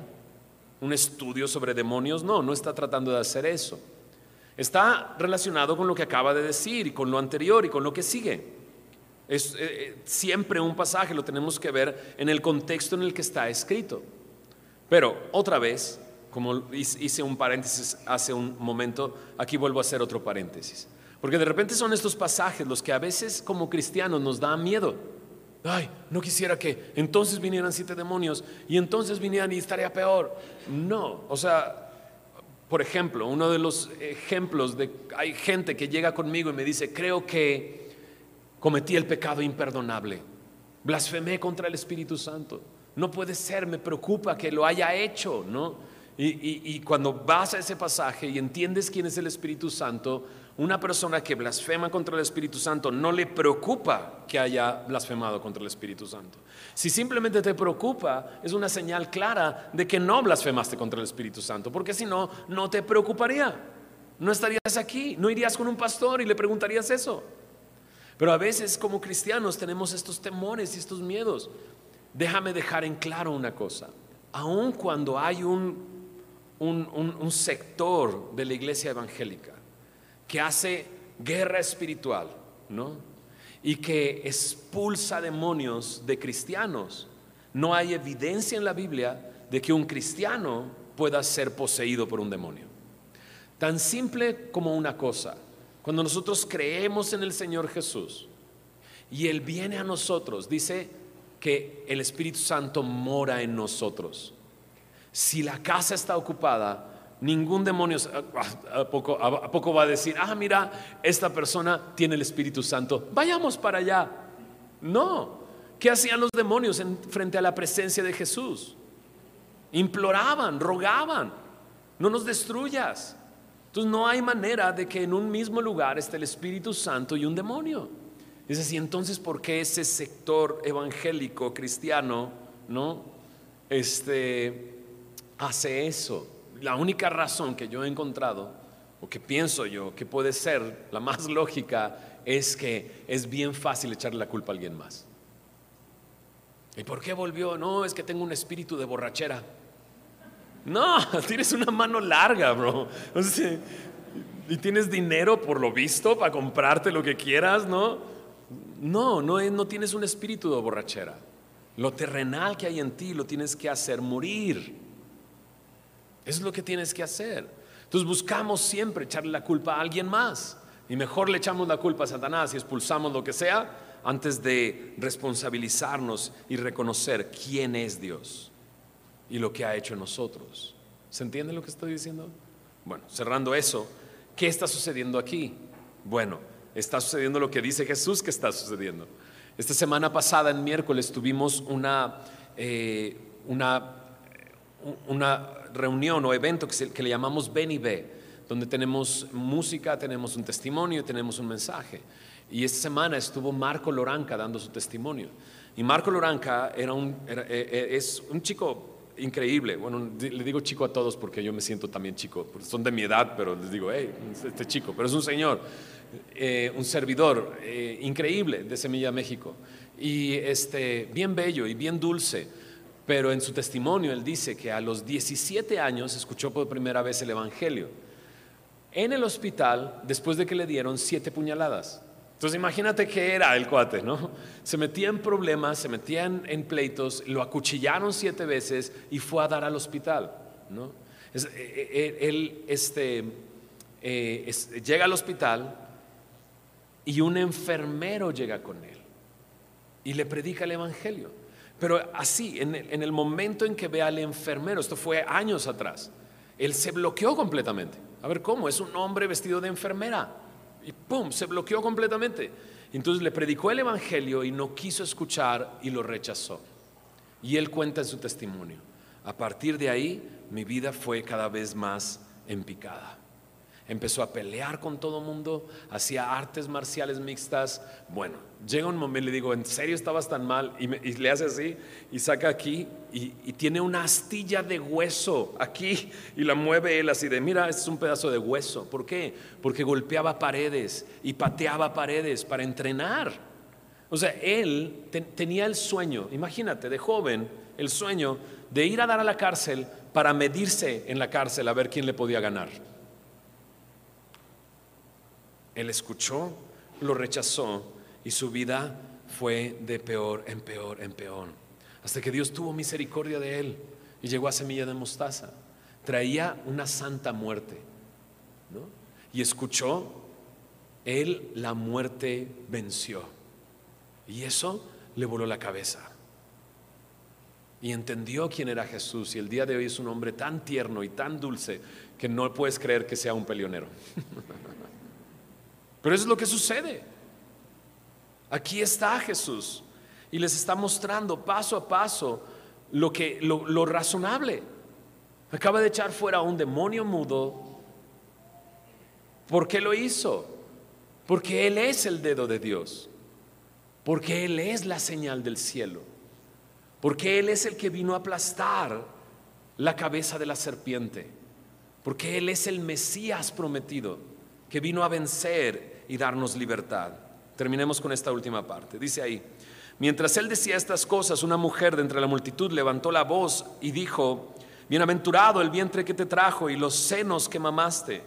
un estudio sobre demonios. No, no está tratando de hacer eso. Está relacionado con lo que acaba de decir y con lo anterior y con lo que sigue. Es eh, siempre un pasaje, lo tenemos que ver en el contexto en el que está escrito. Pero otra vez, como hice un paréntesis hace un momento, aquí vuelvo a hacer otro paréntesis. Porque de repente son estos pasajes los que a veces como cristianos nos da miedo. Ay, no quisiera que entonces vinieran siete demonios y entonces vinieran y estaría peor. No, o sea, por ejemplo, uno de los ejemplos de hay gente que llega conmigo y me dice, creo que cometí el pecado imperdonable. Blasfemé contra el Espíritu Santo. No puede ser, me preocupa que lo haya hecho, ¿no? Y, y, y cuando vas a ese pasaje y entiendes quién es el Espíritu Santo, una persona que blasfema contra el Espíritu Santo no le preocupa que haya blasfemado contra el Espíritu Santo. Si simplemente te preocupa, es una señal clara de que no blasfemaste contra el Espíritu Santo, porque si no, no te preocuparía, no estarías aquí, no irías con un pastor y le preguntarías eso. Pero a veces como cristianos tenemos estos temores y estos miedos. Déjame dejar en claro una cosa, aun cuando hay un Un, un, un sector de la iglesia evangélica que hace guerra espiritual, ¿no? Y que expulsa demonios de cristianos, No hay evidencia en la Biblia de que un cristiano pueda ser poseído por un demonio. Tan simple como una cosa: cuando nosotros creemos en el Señor Jesús y Él viene a nosotros, dice que el Espíritu Santo mora en nosotros. Si la casa está ocupada, ningún demonio a poco, a poco va a decir: ah, mira, esta persona tiene el Espíritu Santo, vayamos para allá. No. ¿Qué hacían los demonios en, frente a la presencia de Jesús? Imploraban, rogaban: no nos destruyas. Entonces no hay manera de que en un mismo lugar esté el Espíritu Santo y un demonio. Es así, entonces, ¿por qué ese sector evangélico cristiano no este, hace eso? La única razón que yo he encontrado, o que pienso yo que puede ser la más lógica, es que es bien fácil echarle la culpa a alguien más. ¿Y por qué volvió? No, es que tengo un espíritu de borrachera. No, tienes una mano larga, bro. O sea, y tienes dinero por lo visto para comprarte lo que quieras, ¿no? No, no, no tienes un espíritu de borrachera. Lo terrenal que hay en ti lo tienes que hacer morir. Eso es lo que tienes que hacer. Entonces buscamos siempre echarle la culpa a alguien más, y mejor le echamos la culpa a Satanás y expulsamos lo que sea, antes de responsabilizarnos y reconocer quién es Dios y lo que ha hecho en nosotros. ¿Se entiende lo que estoy diciendo? Bueno, cerrando eso, ¿qué está sucediendo aquí? Bueno, está sucediendo lo que dice Jesús que está sucediendo. Esta semana pasada, en miércoles, tuvimos una, eh, una, una reunión o evento que, se, que le llamamos Ven y Ve, donde tenemos música, tenemos un testimonio y tenemos un mensaje. Y esta semana estuvo Marco Loranca dando su testimonio. Y Marco Loranca era un, era, es un chico increíble. Bueno, le digo chico a todos porque yo me siento también chico. Son de mi edad, pero les digo, hey, este chico. Pero es un señor, eh, un servidor eh, increíble de Semilla de México. Y este, bien bello y bien dulce. Pero en su testimonio él dice que a los diecisiete años escuchó por primera vez el Evangelio. En el hospital, después de que le dieron siete puñaladas. Entonces imagínate que era el cuate, ¿no? Se metía en problemas, se metía en, en pleitos, lo acuchillaron siete veces y fue a dar al hospital, ¿no? Es, él, él este, eh, es, llega al hospital y un enfermero llega con él y le predica el evangelio. Pero así, en, en el momento en que ve al enfermero, esto fue años atrás, él se bloqueó completamente. A ver, ¿cómo? Es un hombre vestido de enfermera. Y pum, se bloqueó completamente. Entonces le predicó el evangelio y no quiso escuchar y lo rechazó. Y él cuenta en su testimonio: a partir de ahí mi vida fue cada vez más en picada. Empezó a pelear con todo el mundo, hacía artes marciales mixtas. Bueno, llega un momento, le digo: ¿en serio estabas tan mal? Y, me, y le hace así y saca aquí y, y tiene una astilla de hueso aquí y la mueve él así de: mira, este es un pedazo de hueso. ¿Por qué? Porque golpeaba paredes y pateaba paredes para entrenar. O sea, él te, tenía el sueño, imagínate, de joven, el sueño de ir a dar a la cárcel para medirse en la cárcel a ver quién le podía ganar. Él escuchó, lo rechazó y su vida fue de peor en peor en peor, hasta que Dios tuvo misericordia de él y llegó a Semilla de Mostaza. Traía una santa muerte, ¿no? Y escuchó, él la muerte venció, y eso le voló la cabeza y entendió quién era Jesús. Y el día de hoy es un hombre tan tierno y tan dulce que no puedes creer que sea un peleonero. Pero eso es lo que sucede. Aquí está Jesús y les está mostrando paso a paso lo, que, lo, lo razonable. Acaba de echar fuera a un demonio mudo. ¿Por qué lo hizo? Porque Él es el dedo de Dios, porque Él es la señal del cielo, porque Él es el que vino a aplastar la cabeza de la serpiente, porque Él es el Mesías prometido que vino a vencer y darnos libertad. Terminemos con esta última parte. Dice ahí: mientras él decía estas cosas, una mujer de entre la multitud levantó la voz y dijo: bienaventurado el vientre que te trajo y los senos que mamaste.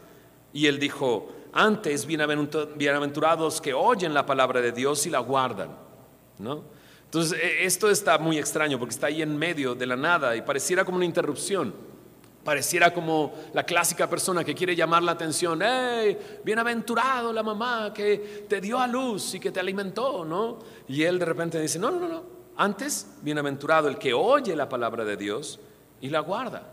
Y él dijo: antes bienaventurados que oyen la palabra de Dios y la guardan, ¿no? Entonces esto está muy extraño porque está ahí en medio de la nada y pareciera como una interrupción. Pareciera como la clásica persona que quiere llamar la atención. ¡Hey! Bienaventurado la mamá que te dio a luz y que te alimentó, ¿no? Y él de repente dice, no, no, no, no. Antes, bienaventurado el que oye la palabra de Dios y la guarda.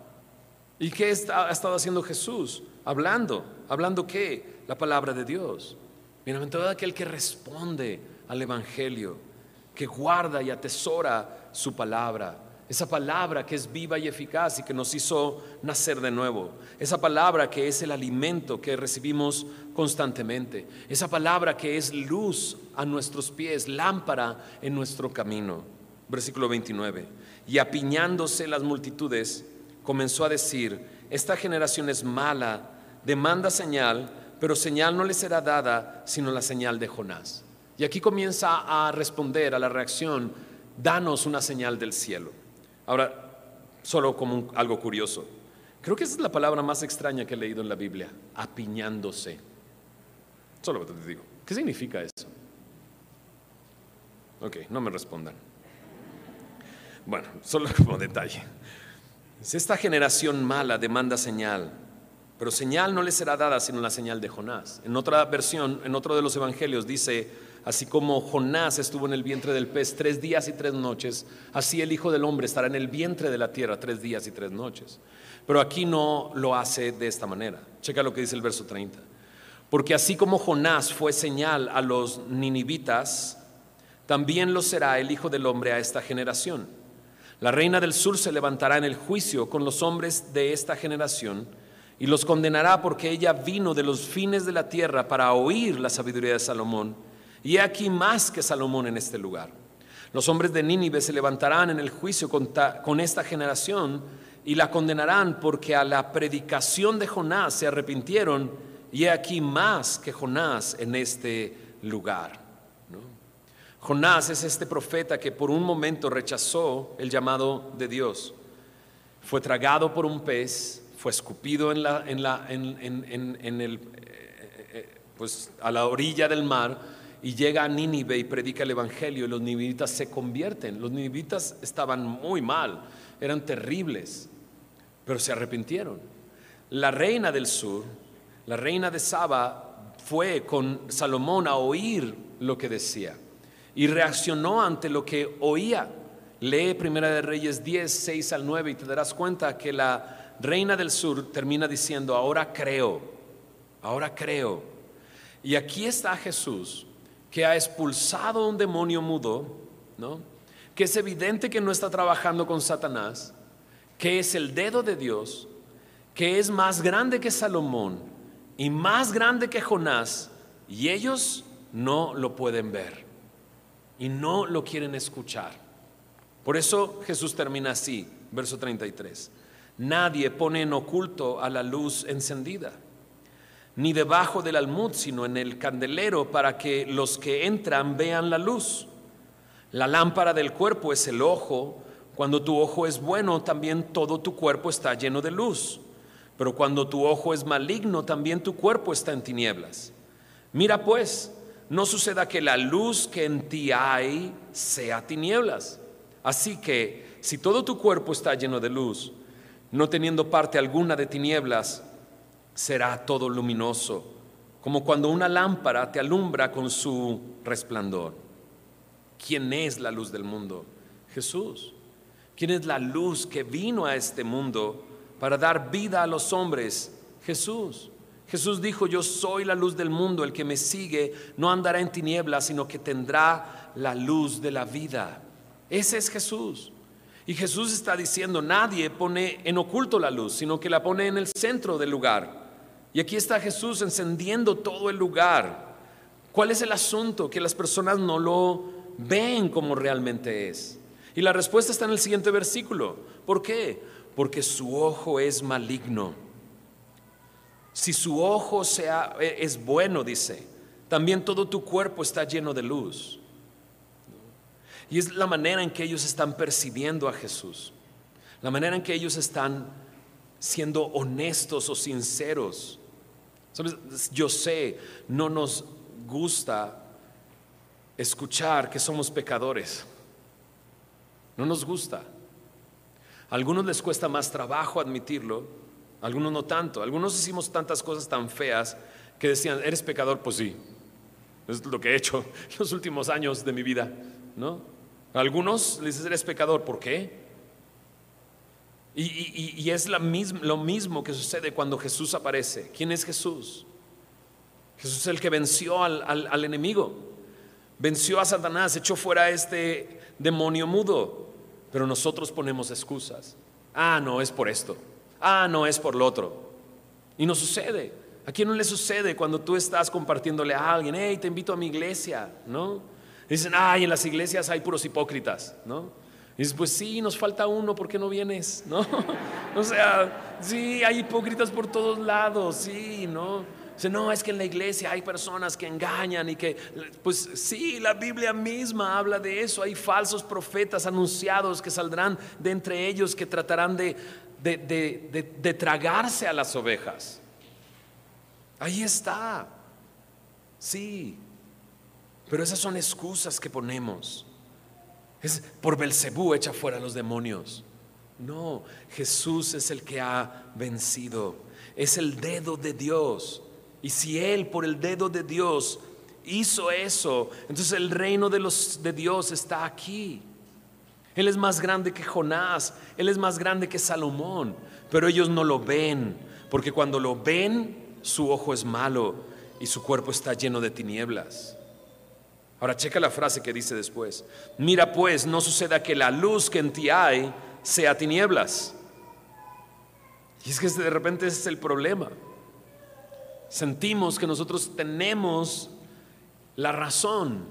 ¿Y qué está, ha estado haciendo Jesús? Hablando. ¿Hablando qué? La palabra de Dios. Bienaventurado aquel que responde al Evangelio, que guarda y atesora su palabra. Esa palabra que es viva y eficaz y que nos hizo nacer de nuevo. Esa palabra que es el alimento que recibimos constantemente. Esa palabra que es luz a nuestros pies, lámpara en nuestro camino. Versículo veintinueve. Y apiñándose las multitudes, comenzó a decir, esta generación es mala, demanda señal, pero señal no le será dada, sino la señal de Jonás. Y aquí comienza a responder a la reacción, danos una señal del cielo. Ahora, solo como un, algo curioso, creo que esa es la palabra más extraña que he leído en la Biblia, apiñándose. Solo te digo, ¿qué significa eso? Ok, no me respondan. Bueno, solo como detalle. Esta generación mala demanda señal, pero señal no le será dada sino la señal de Jonás. En otra versión, en otro de los evangelios dice... Así como Jonás estuvo en el vientre del pez tres días y tres noches, así el Hijo del Hombre estará en el vientre de la tierra tres días y tres noches. Pero aquí no lo hace de esta manera. Checa lo que dice el verso treinta. Porque así como Jonás fue señal a los ninivitas, también lo será el Hijo del Hombre a esta generación. La reina del sur se levantará en el juicio con los hombres de esta generación y los condenará, porque ella vino de los fines de la tierra para oír la sabiduría de Salomón. Y he aquí más que Salomón en este lugar. Los hombres de Nínive se levantarán en el juicio con, ta, con esta generación y la condenarán, porque a la predicación de Jonás se arrepintieron, y he aquí más que Jonás en este lugar, ¿no? Jonás es este profeta que por un momento rechazó el llamado de Dios. Fue tragado por un pez, fue escupido en la, en la, en, en, en, en el, eh, eh, pues a la orilla del mar. Y llega a Nínive y predica el evangelio y los ninivitas se convierten. Los ninivitas estaban muy mal, eran terribles, pero se arrepintieron. La reina del sur, la reina de Saba, fue con Salomón a oír lo que decía y reaccionó ante lo que oía. Lee Primera de Reyes diez, seis al nueve y te darás cuenta que la reina del sur termina diciendo, ahora creo, ahora creo. Y aquí está Jesús, que ha expulsado a un demonio mudo, ¿no? Que es evidente que no está trabajando con Satanás, que es el dedo de Dios, que es más grande que Salomón y más grande que Jonás, y ellos no lo pueden ver y no lo quieren escuchar. Por eso Jesús termina así, verso treinta y tres, nadie pone en oculto a la luz encendida, ni debajo del almud, sino en el candelero, para que los que entran vean la luz. La lámpara del cuerpo es el ojo. Cuando tu ojo es bueno, también todo tu cuerpo está lleno de luz. Pero cuando tu ojo es maligno, también tu cuerpo está en tinieblas. Mira pues, no suceda que la luz que en ti hay sea tinieblas. Así que, si todo tu cuerpo está lleno de luz, no teniendo parte alguna de tinieblas, será todo luminoso, como cuando una lámpara te alumbra con su resplandor. ¿Quién es la luz del mundo? Jesús. ¿Quién es la luz que vino a este mundo para dar vida a los hombres? Jesús. Jesús dijo, yo soy la luz del mundo, el que me sigue no andará en tinieblas, sino que tendrá la luz de la vida. Ese es Jesús. Y Jesús está diciendo, nadie pone en oculto la luz, sino que la pone en el centro del lugar. Y aquí está Jesús encendiendo todo el lugar. ¿Cuál es el asunto? Que las personas no lo ven como realmente es. Y la respuesta está en el siguiente versículo. ¿Por qué? Porque su ojo es maligno. Si su ojo sea, es bueno, dice, también todo tu cuerpo está lleno de luz. Y es la manera en que ellos están percibiendo a Jesús, la manera en que ellos están siendo honestos o sinceros. ¿Sabes? Yo sé, no nos gusta escuchar que somos pecadores, No nos gusta. A algunos les cuesta más trabajo admitirlo, a algunos no tanto. Algunos hicimos tantas cosas tan feas que decían, ¿eres pecador? Pues sí, es lo que he hecho los últimos años de mi vida, ¿no? A algunos les dicen, ¿eres pecador? ¿Por qué? Y, y, y es la misma, lo mismo que sucede cuando Jesús aparece. ¿Quién es Jesús? Jesús es el que venció al, al, al enemigo, venció a Satanás, echó fuera a este demonio mudo. Pero nosotros ponemos excusas. Ah, no es por esto. Ah, no es por lo otro. Y nos sucede. ¿A quién no le sucede cuando tú estás compartiéndole a alguien? Hey, te invito a mi iglesia, ¿no? Y dicen, ay, en las iglesias hay puros hipócritas, ¿no? Y dices, pues sí, nos falta uno, ¿por qué no vienes? ¿No? O sea, sí, hay hipócritas por todos lados, sí, ¿no? Dice, no, es que en la iglesia hay personas que engañan y que, pues sí, la Biblia misma habla de eso. Hay falsos profetas anunciados que saldrán de entre ellos, que tratarán de, de, de, de, de tragarse a las ovejas. Ahí está, sí, pero esas son excusas que ponemos. Es por Belcebú echa fuera a los demonios. No, Jesús es el que ha vencido. Es el dedo de Dios. Y si Él por el dedo de Dios hizo eso, entonces el reino de, los, de Dios está aquí. Él es más grande que Jonás. Él es más grande que Salomón. Pero ellos no lo ven, porque cuando lo ven, su ojo es malo y su cuerpo está lleno de tinieblas. Ahora checa la frase que dice después. Mira pues, no suceda que la luz que en ti hay sea tinieblas. Y es que de repente ese es el problema. Sentimos que nosotros tenemos la razón.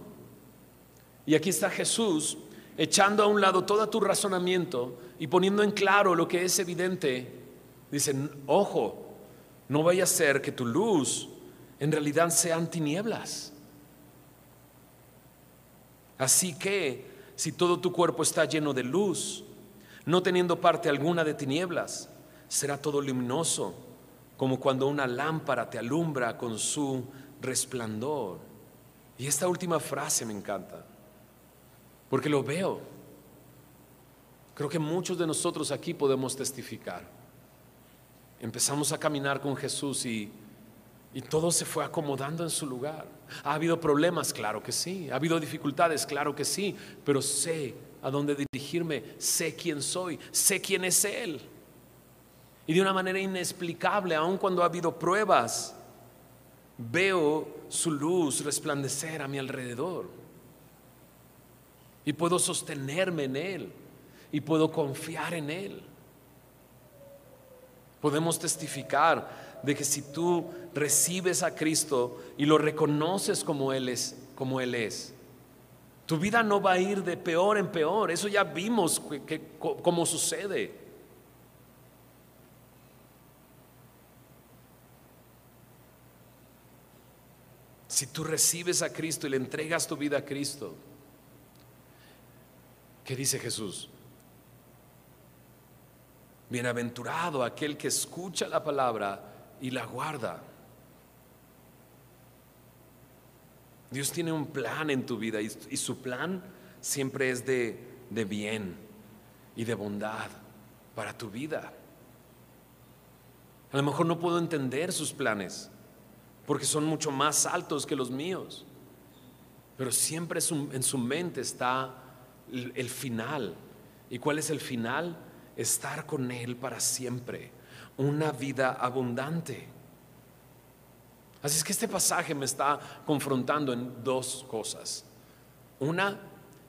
Y aquí está Jesús echando a un lado todo tu razonamiento y poniendo en claro lo que es evidente. Dicen, ojo, no vaya a ser que tu luz en realidad sean tinieblas. Así que si todo tu cuerpo está lleno de luz, no teniendo parte alguna de tinieblas, será todo luminoso, como cuando una lámpara te alumbra con su resplandor. Y esta última frase me encanta, porque lo veo. Creo que muchos de nosotros aquí podemos testificar. Empezamos a caminar con Jesús y Y todo se fue acomodando en su lugar. ¿Ha habido problemas? Claro que sí. ¿Ha habido dificultades? Claro que sí. Pero sé a dónde dirigirme, sé quién soy, sé quién es Él. Y de una manera inexplicable, aun cuando ha habido pruebas, veo su luz resplandecer a mi alrededor. Y puedo sostenerme en Él. Y puedo confiar en Él. Podemos testificar de que si tú recibes a Cristo y lo reconoces como Él es, como Él es, tu vida no va a ir de peor en peor. Eso ya vimos que, que, cómo sucede. Si tú recibes a Cristo y le entregas tu vida a Cristo, ¿qué dice Jesús? Bienaventurado aquel que escucha la palabra y la guarda. Dios tiene un plan en tu vida, y, y su plan siempre es de, de bien y de bondad para tu vida. A lo mejor no puedo entender sus planes, porque son mucho más altos que los míos, pero siempre su, en su mente está el, el final. ¿Y cuál es el final? Estar con Él para siempre, una vida abundante. Así es que este pasaje me está confrontando en dos cosas. Una,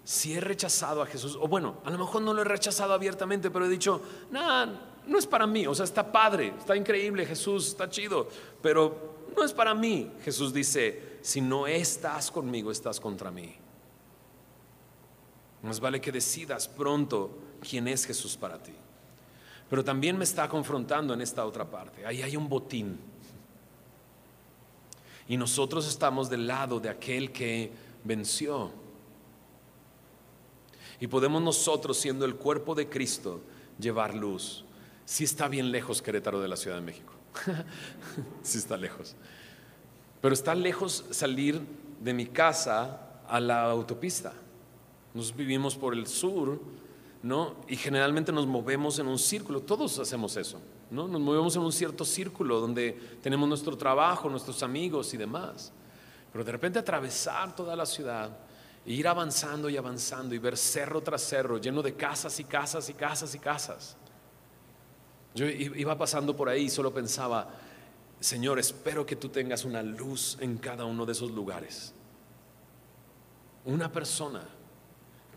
si he rechazado a Jesús, o bueno, a lo mejor no lo he rechazado abiertamente, pero he dicho, nah, no es para mí. O sea, está padre, está increíble Jesús, está chido, pero no es para mí. Jesús dice, si no estás conmigo, estás contra mí. Más vale que decidas pronto quién es Jesús para ti. Pero también me está confrontando en esta otra parte. Ahí hay un botín. Y nosotros estamos del lado de aquel que venció. Y podemos nosotros, siendo el cuerpo de Cristo, llevar luz. Sí está bien lejos Querétaro de la Ciudad de México. Sí está lejos. Pero está lejos salir de mi casa a la autopista. Nos vivimos por el sur ¿no? Y generalmente nos movemos en un círculo, todos hacemos eso, ¿no? Nos movemos en un cierto círculo donde tenemos nuestro trabajo, nuestros amigos y demás. Pero de repente atravesar toda la ciudad e ir avanzando y avanzando y ver cerro tras cerro lleno de casas y casas y casas y casas. Yo iba pasando por ahí y solo pensaba: Señor, espero que tú tengas una luz en cada uno de esos lugares, una persona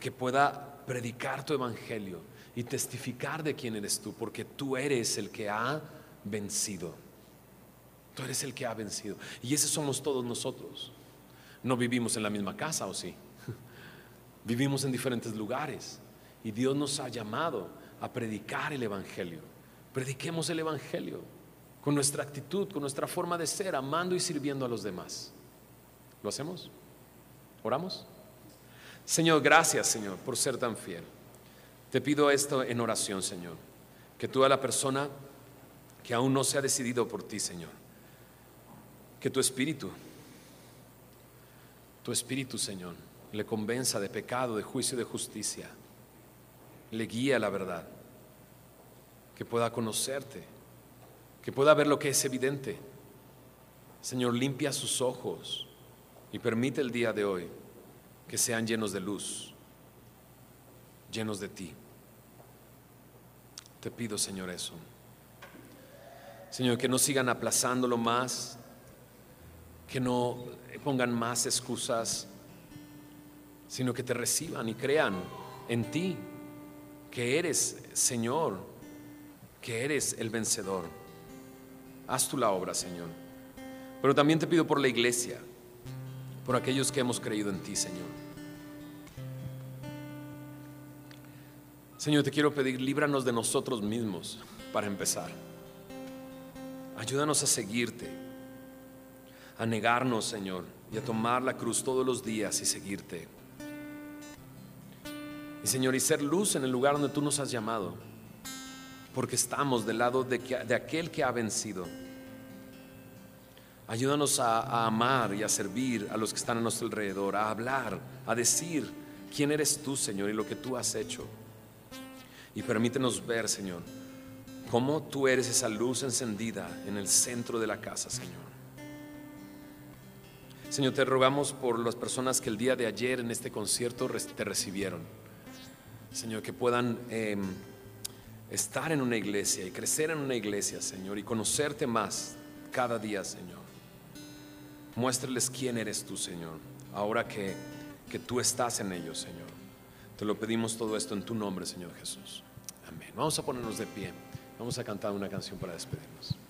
que pueda predicar tu evangelio y testificar de quién eres tú, porque tú eres el que ha vencido. Tú eres el que ha vencido. Y ese somos todos nosotros. No vivimos en la misma casa, ¿o sí? Vivimos en diferentes lugares. Y Dios nos ha llamado a predicar el evangelio. Prediquemos el evangelio con nuestra actitud, con nuestra forma de ser, amando y sirviendo a los demás. ¿Lo hacemos? ¿Oramos? Señor, gracias, Señor, por ser tan fiel. Te pido esto en oración, Señor, que tú a la persona que aún no se ha decidido por ti, Señor, que tu espíritu, tu espíritu, Señor, le convenza de pecado, de juicio y de justicia, le guíe a la verdad, que pueda conocerte, que pueda ver lo que es evidente. Señor, limpia sus ojos y permite el día de hoy que sean llenos de luz, llenos de ti. Te pido, Señor, eso. Señor, que no sigan aplazándolo más, que no pongan más excusas, sino que te reciban y crean en ti, que eres Señor, que eres el vencedor. Haz tú la obra, Señor. Pero también te pido por la iglesia, por aquellos que hemos creído en ti, Señor. Señor, te quiero pedir, líbranos de nosotros mismos para empezar. Ayúdanos a seguirte, a negarnos, Señor, y a tomar la cruz todos los días y seguirte. Y, Señor, y ser luz en el lugar donde tú nos has llamado, porque estamos del lado de, que, de aquel que ha vencido. Ayúdanos a, a amar y a servir a los que están a nuestro alrededor, a hablar, a decir quién eres tú, Señor, y lo que tú has hecho. Y permítenos ver, Señor, cómo tú eres esa luz encendida en el centro de la casa, Señor. Señor, te rogamos por las personas que el día de ayer en este concierto te recibieron. Señor, que puedan eh, estar en una iglesia y crecer en una iglesia, Señor, y conocerte más cada día, Señor. Muéstrales quién eres tú, Señor, ahora que, que tú estás en ellos, Señor. Te lo pedimos todo esto en tu nombre, Señor Jesús. Amén. Vamos a ponernos de pie. Vamos a cantar una canción para despedirnos.